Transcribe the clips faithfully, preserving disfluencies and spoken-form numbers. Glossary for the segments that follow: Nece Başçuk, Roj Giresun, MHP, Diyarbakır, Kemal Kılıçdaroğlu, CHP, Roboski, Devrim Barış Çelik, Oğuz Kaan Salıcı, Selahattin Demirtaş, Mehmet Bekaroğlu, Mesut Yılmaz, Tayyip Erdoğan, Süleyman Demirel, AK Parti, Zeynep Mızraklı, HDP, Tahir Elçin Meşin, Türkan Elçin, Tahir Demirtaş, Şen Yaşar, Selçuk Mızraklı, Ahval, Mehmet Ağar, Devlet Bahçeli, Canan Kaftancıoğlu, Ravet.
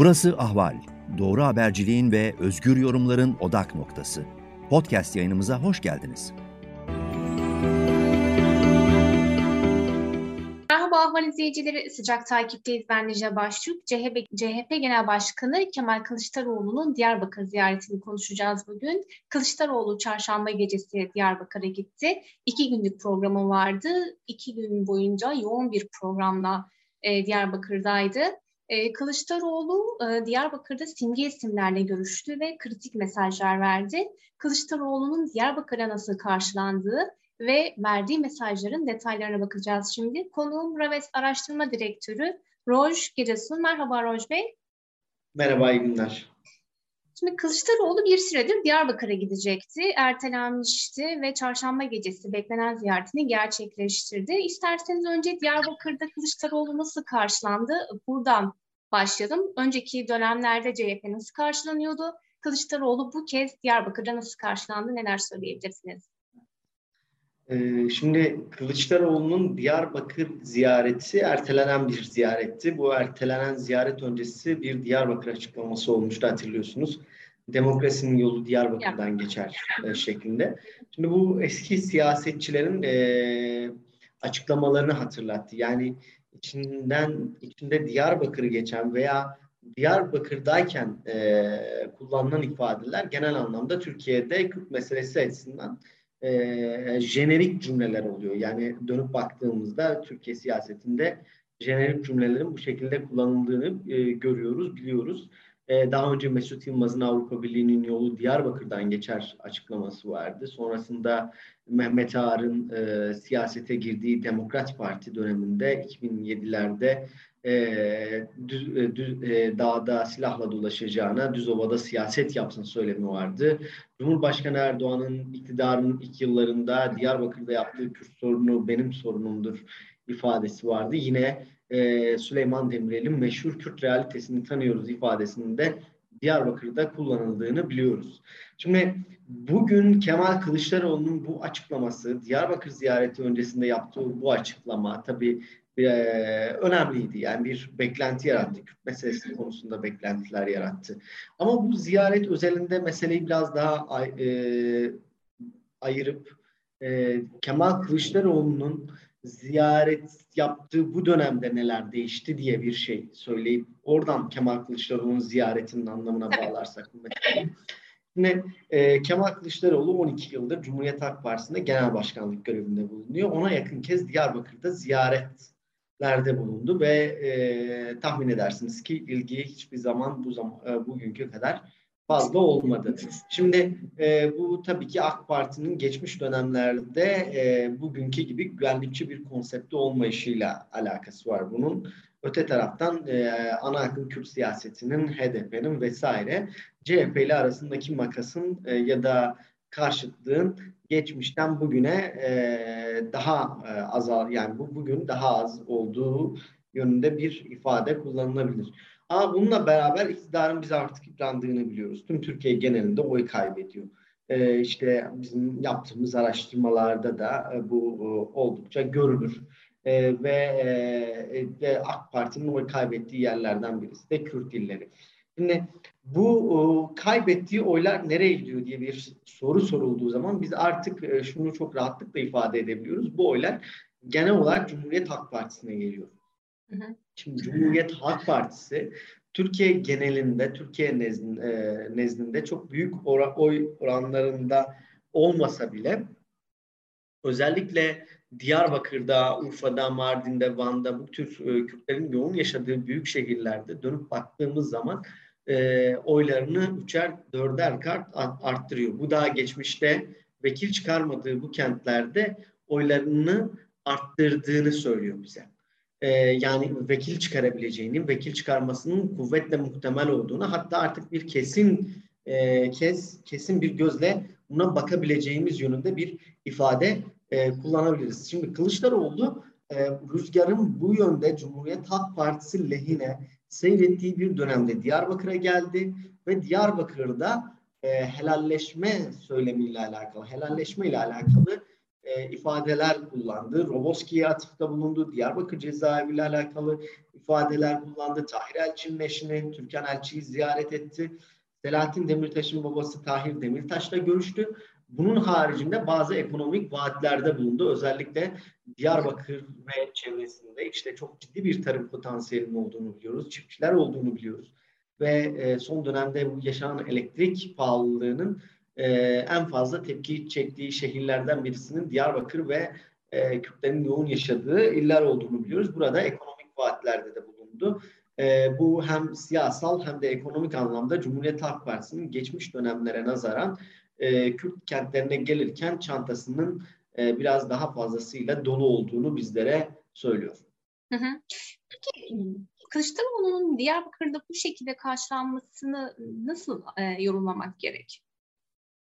Burası Ahval, doğru haberciliğin ve özgür yorumların odak noktası. Podcast yayınımıza hoş geldiniz. Merhaba Ahval izleyicileri, sıcak takipteyiz. Ben Nece Başçuk. C H P, C H P Genel Başkanı Kemal Kılıçdaroğlu'nun Diyarbakır ziyaretini konuşacağız bugün. Kılıçdaroğlu çarşamba gecesi Diyarbakır'a gitti. İki günlük programı vardı. İki gün boyunca yoğun bir programla e, Diyarbakır'daydı. E, Kılıçdaroğlu e, Diyarbakır'da simge isimlerle görüştü ve kritik mesajlar verdi. Kılıçdaroğlu'nun Diyarbakır'a nasıl karşılandığı ve verdiği mesajların detaylarına bakacağız şimdi. Konuğum Ravet Araştırma Direktörü Roj Giresun. Merhaba Roj Bey. Merhaba, iyi günler. Şimdi Kılıçdaroğlu bir süredir Diyarbakır'a gidecekti, ertelenmişti ve çarşamba gecesi beklenen ziyaretini gerçekleştirdi. İsterseniz önce Diyarbakır'da Kılıçdaroğlu nasıl karşılandı? Buradan başlayalım. Önceki dönemlerde C H P nasıl karşılanıyordu? Kılıçdaroğlu bu kez Diyarbakır'da nasıl karşılandı? Neler söyleyebilirsiniz? Şimdi Kılıçdaroğlu'nun Diyarbakır ziyareti ertelenen bir ziyaretti. Bu ertelenen ziyaret öncesi bir Diyarbakır açıklaması olmuştu, hatırlıyorsunuz. Demokrasinin yolu Diyarbakır'dan geçer şeklinde. Şimdi bu eski siyasetçilerin açıklamalarını hatırlattı. Yani içinden içinde Diyarbakır'ı geçen veya Diyarbakır'dayken kullanılan ifadeler genel anlamda Türkiye'de Kürt meselesi açısından E, jenerik cümleler oluyor. Yani dönüp baktığımızda Türkiye siyasetinde jenerik cümlelerin bu şekilde kullanıldığını e, görüyoruz, biliyoruz. E, daha önce Mesut Yılmaz'ın Avrupa Birliği'nin yolu Diyarbakır'dan geçer açıklaması vardı. Sonrasında Mehmet Ağar'ın e, siyasete girdiği Demokrat Parti döneminde iki bin yedilerde E, düz, e, düz, e, dağda silahla dolaşacağına Düzova'da siyaset yapsın söylemi vardı. Cumhurbaşkanı Erdoğan'ın iktidarının ilk yıllarında Diyarbakır'da yaptığı Kürt sorunu benim sorunumdur ifadesi vardı. Yine e, Süleyman Demirel'in meşhur Kürt realitesini tanıyoruz ifadesinin de Diyarbakır'da kullanıldığını biliyoruz. Şimdi bugün Kemal Kılıçdaroğlu'nun bu açıklaması, Diyarbakır ziyareti öncesinde yaptığı bu açıklama tabii önemliydi. Yani bir beklenti yarattı. Kürt meselesi konusunda beklentiler yarattı. Ama bu ziyaret özelinde meseleyi biraz daha ay- e- ayırıp e- Kemal Kılıçdaroğlu'nun ziyaret yaptığı bu dönemde neler değişti diye bir şey söyleyip oradan Kemal Kılıçdaroğlu'nun ziyaretinin anlamına bağlarsak mesela. Şimdi e, Kemal Kılıçdaroğlu on iki yıldır Cumhuriyet Halk Partisi'nde genel başkanlık görevinde bulunuyor. Ona yakın kez Diyarbakır'da ziyaret lerde bulundu ve e, tahmin edersiniz ki ilgi hiçbir zaman bu zaman e, bugünkü kadar fazla olmadı. Şimdi e, bu tabii ki A K Parti'nin geçmiş dönemlerde e, bugünkü gibi güvenlikçi bir konsepte olmayışıyla alakası var bunun. Öte taraftan e, ana akım Kürt siyasetinin, H D P'nin vesaire C H P ile arasındaki makasın e, ya da karşıtlığın geçmişten bugüne e, daha e, azal, yani bu bugün daha az olduğu yönünde bir ifade kullanılabilir. Ama bununla beraber iktidarın bizi artık yıprandığını biliyoruz. Tüm Türkiye genelinde oy kaybediyor. E, işte bizim yaptığımız araştırmalarda da e, bu e, oldukça görülür. E, ve e, de A K Parti'nin oy kaybettiği yerlerden birisi de Kürt illeri. Şimdi bu kaybettiği oylar nereye gidiyor diye bir soru sorulduğu zaman biz artık şunu çok rahatlıkla ifade edebiliyoruz. Bu oylar genel olarak Cumhuriyet Halk Partisi'ne geliyor. Hı hı. Şimdi Cumhuriyet Halk Partisi Türkiye genelinde, Türkiye nezdinde çok büyük oy oranlarında olmasa bile özellikle Diyarbakır'da, Urfa'da, Mardin'de, Van'da bu tür Kürtlerin yoğun yaşadığı büyük şehirlerde dönüp baktığımız zaman E, oylarını üçer, dörder kat arttırıyor. Bu daha geçmişte vekil çıkarmadığı bu kentlerde oylarını arttırdığını söylüyor bize. E, yani vekil çıkarabileceğinin, vekil çıkarmasının kuvvetle muhtemel olduğunu, hatta artık bir kesin e, kes, kesin bir gözle buna bakabileceğimiz yönünde bir ifade e, kullanabiliriz. Şimdi Kılıçdaroğlu e, rüzgarın bu yönde Cumhuriyet Halk Partisi lehine seyrettiği bir dönemde Diyarbakır'a geldi ve Diyarbakır'da e, helalleşme söylemiyle alakalı, helalleşme ile alakalı e, ifadeler kullandı. Roboski'ye atıfta bulundu, Diyarbakır cezaeviyle alakalı ifadeler kullandı. Tahir Elçin Meşin'in, Türkan Elçi'yi ziyaret etti. Selahattin Demirtaş'ın babası Tahir Demirtaş'la görüştü. Bunun haricinde bazı ekonomik vaatlerde bulundu. Özellikle Diyarbakır ve çevresinde işte çok ciddi bir tarım potansiyelinin olduğunu biliyoruz. Çiftçiler olduğunu biliyoruz. Ve son dönemde bu yaşanan elektrik pahalılığının en fazla tepki çektiği şehirlerden birisinin Diyarbakır ve Kürtlerin yoğun yaşadığı iller olduğunu biliyoruz. Burada ekonomik vaatlerde de bulundu. E, bu hem siyasal hem de ekonomik anlamda Cumhuriyet Halk Partisi'nin geçmiş dönemlere nazaran e, Kürt kentlerine gelirken çantasının e, biraz daha fazlasıyla dolu olduğunu bizlere söylüyor. Hı hı. Peki Kılıçdaroğlu'nun Diyarbakır'da bu şekilde karşılanmasını nasıl e, yorumlamak gerek?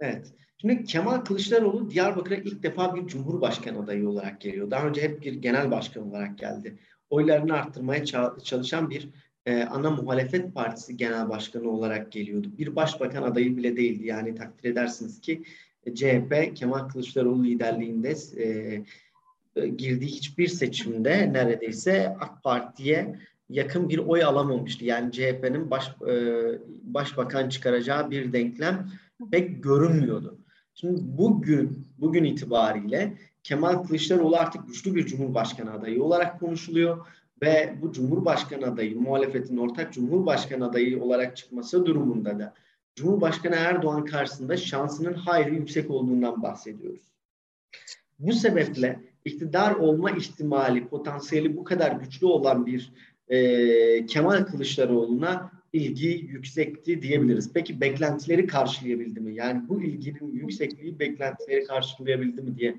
Evet. Şimdi Kemal Kılıçdaroğlu Diyarbakır'a ilk defa bir Cumhurbaşkanı adayı olarak geliyor. Daha önce hep bir genel başkan olarak geldi. Oylarını arttırmaya çalışan bir e, ana muhalefet partisi genel başkanı olarak geliyordu. Bir başbakan adayı bile değildi. Yani takdir edersiniz ki C H P Kemal Kılıçdaroğlu liderliğinde e, e, girdiği hiçbir seçimde neredeyse AK Parti'ye yakın bir oy alamamıştı. Yani C H P'nin baş, e, başbakan çıkaracağı bir denklem pek görünmüyordu. Şimdi bugün, bugün itibariyle Kemal Kılıçdaroğlu artık güçlü bir Cumhurbaşkanı adayı olarak konuşuluyor ve bu Cumhurbaşkanı adayı, muhalefetin ortak Cumhurbaşkanı adayı olarak çıkması durumunda da Cumhurbaşkanı Erdoğan karşısında şansının hayrı yüksek olduğundan bahsediyoruz. Bu sebeple iktidar olma ihtimali, potansiyeli bu kadar güçlü olan bir e, Kemal Kılıçdaroğlu'na ilgi yüksekti diyebiliriz. Peki beklentileri karşılayabildi mi? Yani bu ilginin yüksekliği beklentileri karşılayabildi mi diye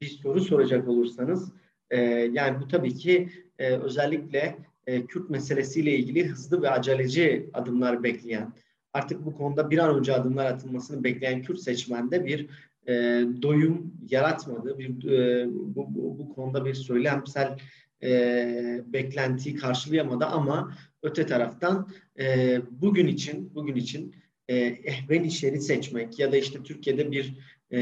bir soru soracak olursanız, e, yani bu tabii ki e, özellikle e, Kürt meselesiyle ilgili hızlı ve aceleci adımlar bekleyen, artık bu konuda bir an önce adımlar atılmasını bekleyen Kürt seçmende bir e, doyum yaratmadı. Bir, e, bu, bu, bu konuda bir söylemsel e, beklentiyi karşılayamadı ama öte taraftan e, bugün için bugün için e, ehven işleri seçmek ya da işte Türkiye'de bir E,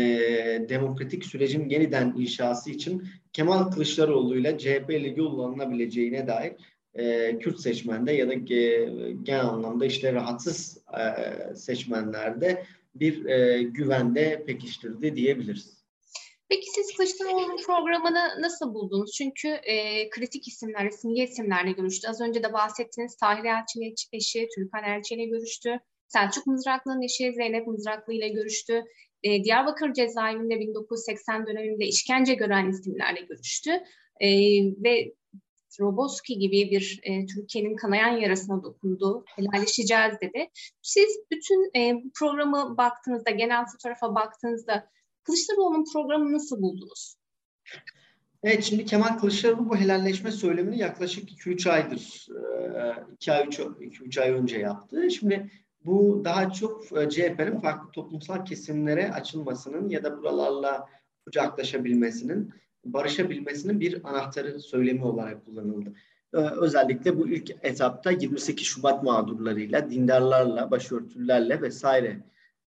demokratik sürecin yeniden inşası için Kemal Kılıçdaroğlu ile C H P ile yollanabileceğine dair e, Kürt seçmende ya da ge, genel anlamda işte rahatsız e, seçmenlerde bir e, güvende pekiştirdi diyebiliriz. Peki siz Kılıçdaroğlu'nun programını nasıl buldunuz? Çünkü e, kritik isimler, simge isimlerle görüştü. Az önce de bahsettiğiniz Tahir Elçin'in eşi Türkan Elçin'le görüştü. Selçuk Mızraklı'nın eşi Zeynep Mızraklı ile görüştü. E, Diyarbakır cezaevinde bin dokuz yüz seksen döneminde işkence gören isimlerle görüştü. E, ve Roboski gibi bir e, Türkiye'nin kanayan yarasına dokundu. Helalleşeceğiz dedi. Siz bütün e, programı baktığınızda, genel fotoğrafa baktığınızda Kılıçdaroğlu'nun programı nasıl buldunuz? Evet, şimdi Kemal Kılıçdaroğlu bu helalleşme söylemini yaklaşık iki üç aydır, iki üç ay önce yaptı. Şimdi bu daha çok C H P'nin farklı toplumsal kesimlere açılmasının ya da buralarla kucaklaşabilmesinin, barışabilmesinin bir anahtarı söylemi olarak kullanıldı. Özellikle bu ilk etapta yirmi sekiz Şubat mağdurlarıyla, dindarlarla, başörtülerle vesaire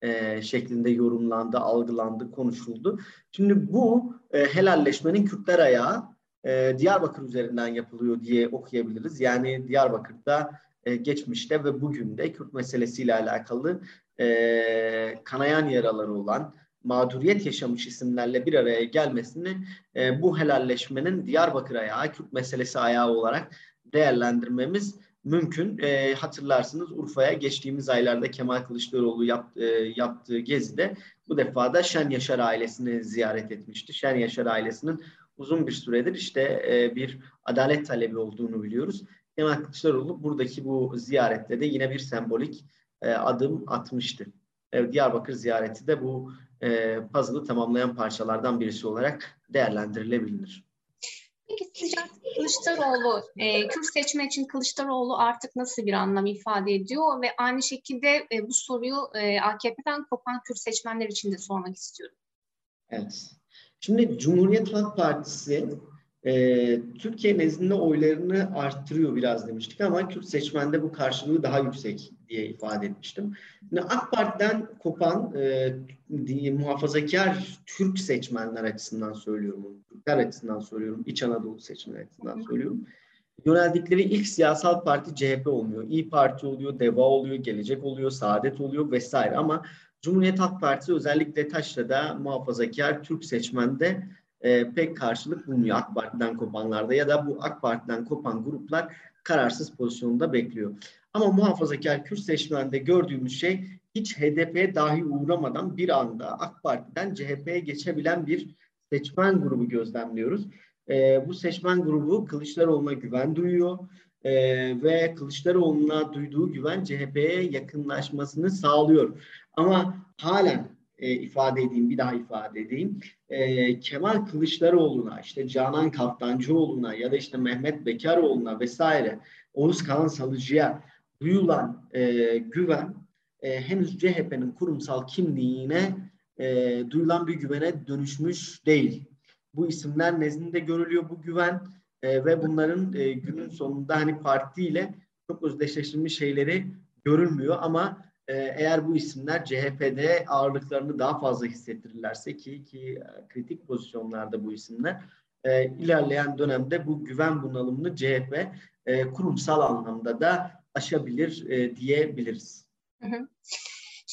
e, şeklinde yorumlandı, algılandı, konuşuldu. Şimdi bu e, helalleşmenin Kürtler ayağı e, Diyarbakır üzerinden yapılıyor diye okuyabiliriz. Yani Diyarbakır'da Ee, geçmişte ve bugün de Kürt meselesiyle alakalı e, kanayan yaraları olan, mağduriyet yaşamış isimlerle bir araya gelmesini e, bu helalleşmenin Diyarbakır ayağı, Kürt meselesi ayağı olarak değerlendirmemiz mümkün. E, hatırlarsınız Urfa'ya geçtiğimiz aylarda Kemal Kılıçdaroğlu yap, e, yaptığı gezide bu defa da Şen Yaşar ailesini ziyaret etmişti. Şen Yaşar ailesinin uzun bir süredir işte e, bir adalet talebi olduğunu biliyoruz. Kemal Kılıçdaroğlu buradaki bu ziyarette de yine bir sembolik e, adım atmıştı. E, Diyarbakır ziyareti de bu e, puzzle'ı tamamlayan parçalardan birisi olarak değerlendirilebilir. Peki sizce Kılıçdaroğlu, e, Kürt seçmen için Kılıçdaroğlu artık nasıl bir anlam ifade ediyor? Ve aynı şekilde e, bu soruyu e, A K P'den kopan Kürt seçmenler için de sormak istiyorum. Evet. Şimdi Cumhuriyet Halk Partisi Ee, Türkiye nezdinde oylarını arttırıyor biraz demiştik ama Kürt seçmende bu karşılığı daha yüksek diye ifade etmiştim. Şimdi AK Parti'den kopan e, muhafazakar Türk seçmenler açısından söylüyorum, Türkler açısından söylüyorum, İç Anadolu seçmenler açısından söylüyorum. yöneldikleri ilk siyasal parti C H P olmuyor. İYİ Parti oluyor, DEVA oluyor, Gelecek oluyor, Saadet oluyor vesaire. Ama Cumhuriyet Halk Partisi özellikle Taşra'da muhafazakar Türk seçmende e, pek karşılık bulmuyor AK Parti'den kopanlarda ya da bu AK Parti'den kopan gruplar kararsız pozisyonunda bekliyor. Ama muhafazakar Kürt seçmende gördüğümüz şey hiç H D P'ye dahi uğramadan bir anda AK Parti'den C H P'ye geçebilen bir seçmen grubu gözlemliyoruz. E, bu seçmen grubu Kılıçdaroğlu'na güven duyuyor e, ve Kılıçdaroğlu'na duyduğu güven C H P'ye yakınlaşmasını sağlıyor. Ama halen e, ifade edeyim, bir daha ifade edeyim. E, Kemal Kılıçdaroğlu'na, işte Canan Kaftancıoğlu'na ya da işte Mehmet Bekaroğlu'na vesaire Oğuz Kaan Salıcı'ya duyulan e, güven e, henüz C H P'nin kurumsal kimliğine e, duyulan bir güvene dönüşmüş değil. Bu isimler nezdinde görülüyor bu güven e, ve bunların e, günün sonunda hani partiyle çok özdeşleştirilmiş şeyleri görülmüyor ama e, eğer bu isimler C H P'de ağırlıklarını daha fazla hissettirirlerse ki ki kritik pozisyonlarda bu isimler e, ilerleyen dönemde bu güven bunalımını C H P e, kurumsal anlamda da aşabilir e, diyebiliriz. Hı hı.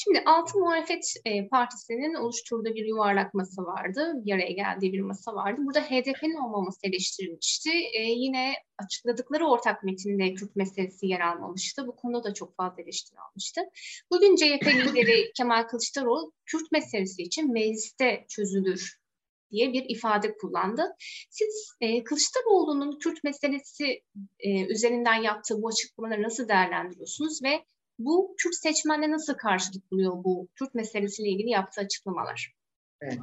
Şimdi altı muhalefet partisinin oluşturduğu bir yuvarlak masa vardı. Bir araya geldiği bir masa vardı. Burada H D P'nin olmaması eleştirilmişti. E, yine açıkladıkları ortak metinde Kürt meselesi yer almamıştı. Bu konuda da çok fazla eleştiri almıştı. Bugün C H P lideri Kemal Kılıçdaroğlu Kürt meselesi için mecliste çözülür diye bir ifade kullandı. Siz e, Kılıçdaroğlu'nun Kürt meselesi e, üzerinden yaptığı bu açıklamaları nasıl değerlendiriyorsunuz ve bu Kürt seçmenle nasıl karşılık buluyor bu Kürt meselesiyle ilgili yaptığı açıklamalar? Evet.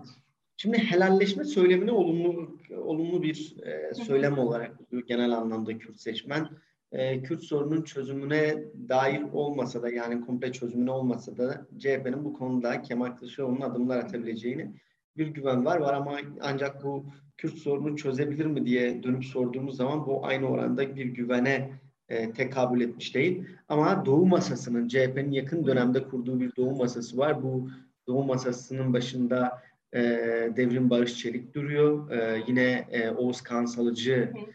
Şimdi helalleşme söylemini olumlu olumlu bir e, söylem olarak buluyor genel anlamda Kürt seçmen. E, Kürt sorunun çözümüne dair olmasa da yani komple çözümüne olmasa da C H P'nin bu konuda Kemal Kılıçdaroğlu'nun adımlar atabileceğini bir güven var var ama ancak bu Kürt sorunu çözebilir mi diye dönüp sorduğumuz zaman bu aynı oranda bir güvene E, tekabül etmiş değil. Ama Doğu Masası'nın, C H P'nin yakın dönemde kurduğu bir Doğu Masası var. Bu Doğu Masası'nın başında e, Devrim Barış Çelik duruyor. E, yine e, Oğuz Kaan Salıcı'nın,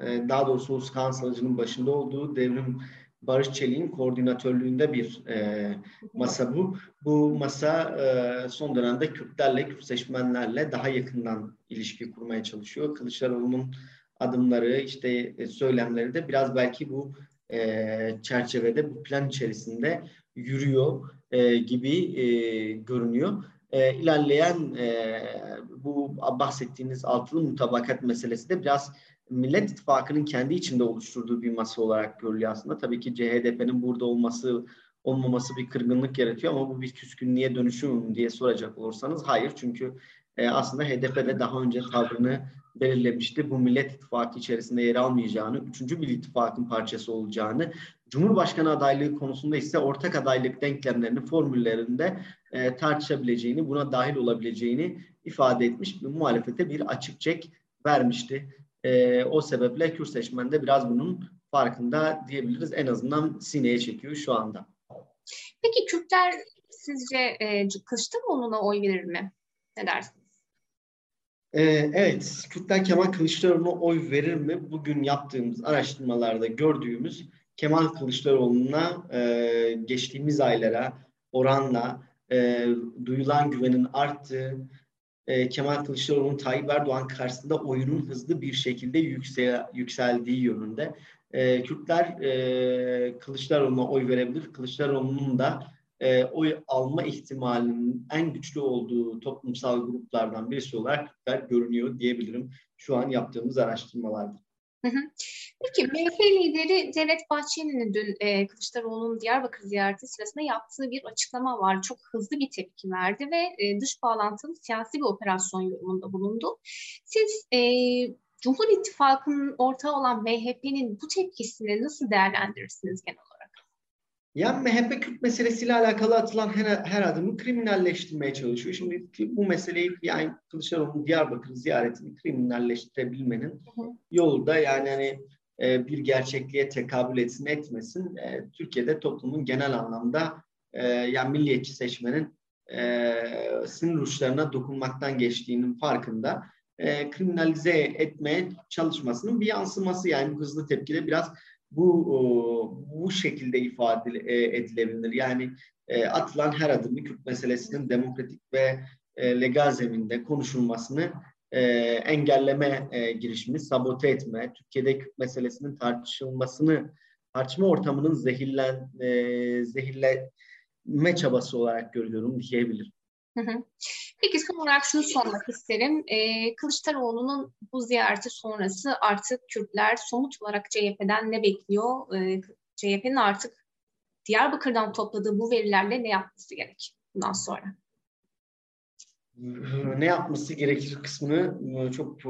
e, daha doğrusu Oğuz Kaan Salıcı'nın başında olduğu Devrim Barış Çelik'in koordinatörlüğünde bir e, masa bu. Bu masa e, son dönemde Kürtlerle, Kürt seçmenlerle daha yakından ilişki kurmaya çalışıyor. Kılıçdaroğlu'nun adımları, işte söylemleri de biraz belki bu e, çerçevede, bu plan içerisinde yürüyor e, gibi e, görünüyor. E, ilerleyen e, bu bahsettiğiniz altılı mutabakat meselesi de biraz Millet İttifakı'nın kendi içinde oluşturduğu bir masa olarak görülüyor aslında. Tabii ki C H P N'nin burada olması, olmaması bir kırgınlık yaratıyor ama bu bir küskünlüğe dönüşür mü diye soracak olursanız hayır. Çünkü e, aslında H D P'de daha önce tavrını belirlemişti. Bu Millet İttifakı içerisinde yer almayacağını, üçüncü bir ittifakın parçası olacağını, Cumhurbaşkanı adaylığı konusunda ise ortak adaylık denklemlerini, formüllerinde e, tartışabileceğini, buna dahil olabileceğini ifade etmiş. Bir muhalefete bir açık çek vermişti. E, o sebeple Kürt seçmen de biraz bunun farkında diyebiliriz. En azından sineye çekiyor şu anda. Peki Kürtler sizce e, Kılıçdaroğlu'na oy verir mi? Ne dersiniz? Ee, evet, Kürtler Kemal Kılıçdaroğlu'na oy verir mi? Bugün yaptığımız araştırmalarda gördüğümüz Kemal Kılıçdaroğlu'na e, geçtiğimiz aylara oranla e, duyulan güvenin arttığı, e, Kemal Kılıçdaroğlu'nun Tayyip Erdoğan karşısında oyunun hızlı bir şekilde yüksel, yükseldiği yönünde. E, Kürtler e, Kılıçdaroğlu'na oy verebilir. Kılıçdaroğlu'nun da E, oy alma ihtimalinin en güçlü olduğu toplumsal gruplardan birisi olarak görünüyor diyebilirim şu an yaptığımız araştırmalarda. Hı hı. Peki M H P lideri Devlet Bahçeli'nin dün e, Kılıçdaroğlu'nun Diyarbakır ziyareti sırasında yaptığı bir açıklama var. Çok hızlı bir tepki verdi ve e, dış bağlantılı siyasi bir operasyon yorumunda bulundu. Siz e, Cumhur İttifakı'nın ortağı olan M H P'nin bu tepkisini nasıl değerlendirirsiniz genel olarak? Yani M H P Kürt meselesiyle alakalı atılan her, her adımı kriminalleştirmeye çalışıyor. Şimdi bu meseleyi yani Kılıçdaroğlu'nun Diyarbakır ziyaretini kriminalleştirebilmenin yolu da yani hani e, bir gerçekliğe tekabül etsin etmesin. E, Türkiye'de toplumun genel anlamda e, yani milliyetçi seçmenin e, sinir uçlarına dokunmaktan geçtiğinin farkında. e, kriminalize etmeye çalışmasının bir yansıması. Yani bu hızlı tepkide biraz bu bu şekilde ifade edilebilir. Yani atılan her adımı Kürt meselesinin demokratik ve legal zeminde konuşulmasını engelleme girişimi, sabote etme, Türkiye'de Kürt meselesinin tartışılmasını, tartışma ortamının zehirlen zehirlenme çabası olarak görüyorum diyebilirim. Peki son olarak şunu sormak isterim. Ee, Kılıçdaroğlu'nun bu ziyareti sonrası artık Kürtler somut olarak C H P'den ne bekliyor? Ee, C H P'nin artık Diyarbakır'dan topladığı bu verilerle ne yapması gerek bundan sonra? Ne yapması gerekir kısmını çok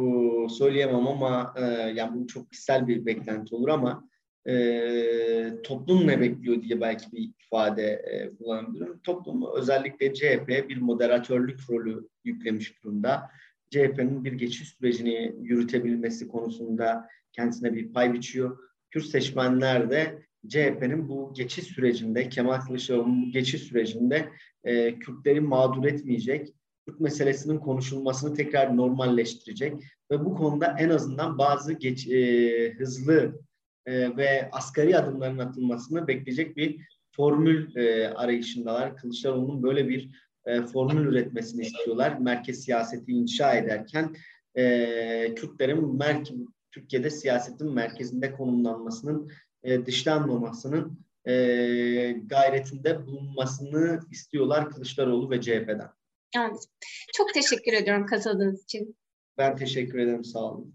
söyleyemem ama yani bu çok kişisel bir beklenti olur ama Ee, toplum ne bekliyor diye belki bir ifade e, kullanabilirim. Toplum özellikle C H P bir moderatörlük rolü yüklemiş durumda. C H P'nin bir geçiş sürecini yürütebilmesi konusunda kendisine bir pay biçiyor. Kürt seçmenler de C H P'nin bu geçiş sürecinde, Kemal Kılıçdaroğlu'nun bu geçiş sürecinde e, Kürtleri mağdur etmeyecek, Kürt meselesinin konuşulmasını tekrar normalleştirecek ve bu konuda en azından bazı geç, e, hızlı ve asgari adımların atılmasını bekleyecek bir formül e, arayışındalar. Kılıçdaroğlu'nun böyle bir e, formül üretmesini istiyorlar. Merkez siyaseti inşa ederken e, Kürtlerin Türkiye'de siyasetin merkezinde konumlanmasının, e, dışlanmamasının e, gayretinde bulunmasını istiyorlar Kılıçdaroğlu ve C H P'den. Evet. Çok teşekkür ediyorum katıldığınız için. Ben teşekkür ederim. Sağ olun.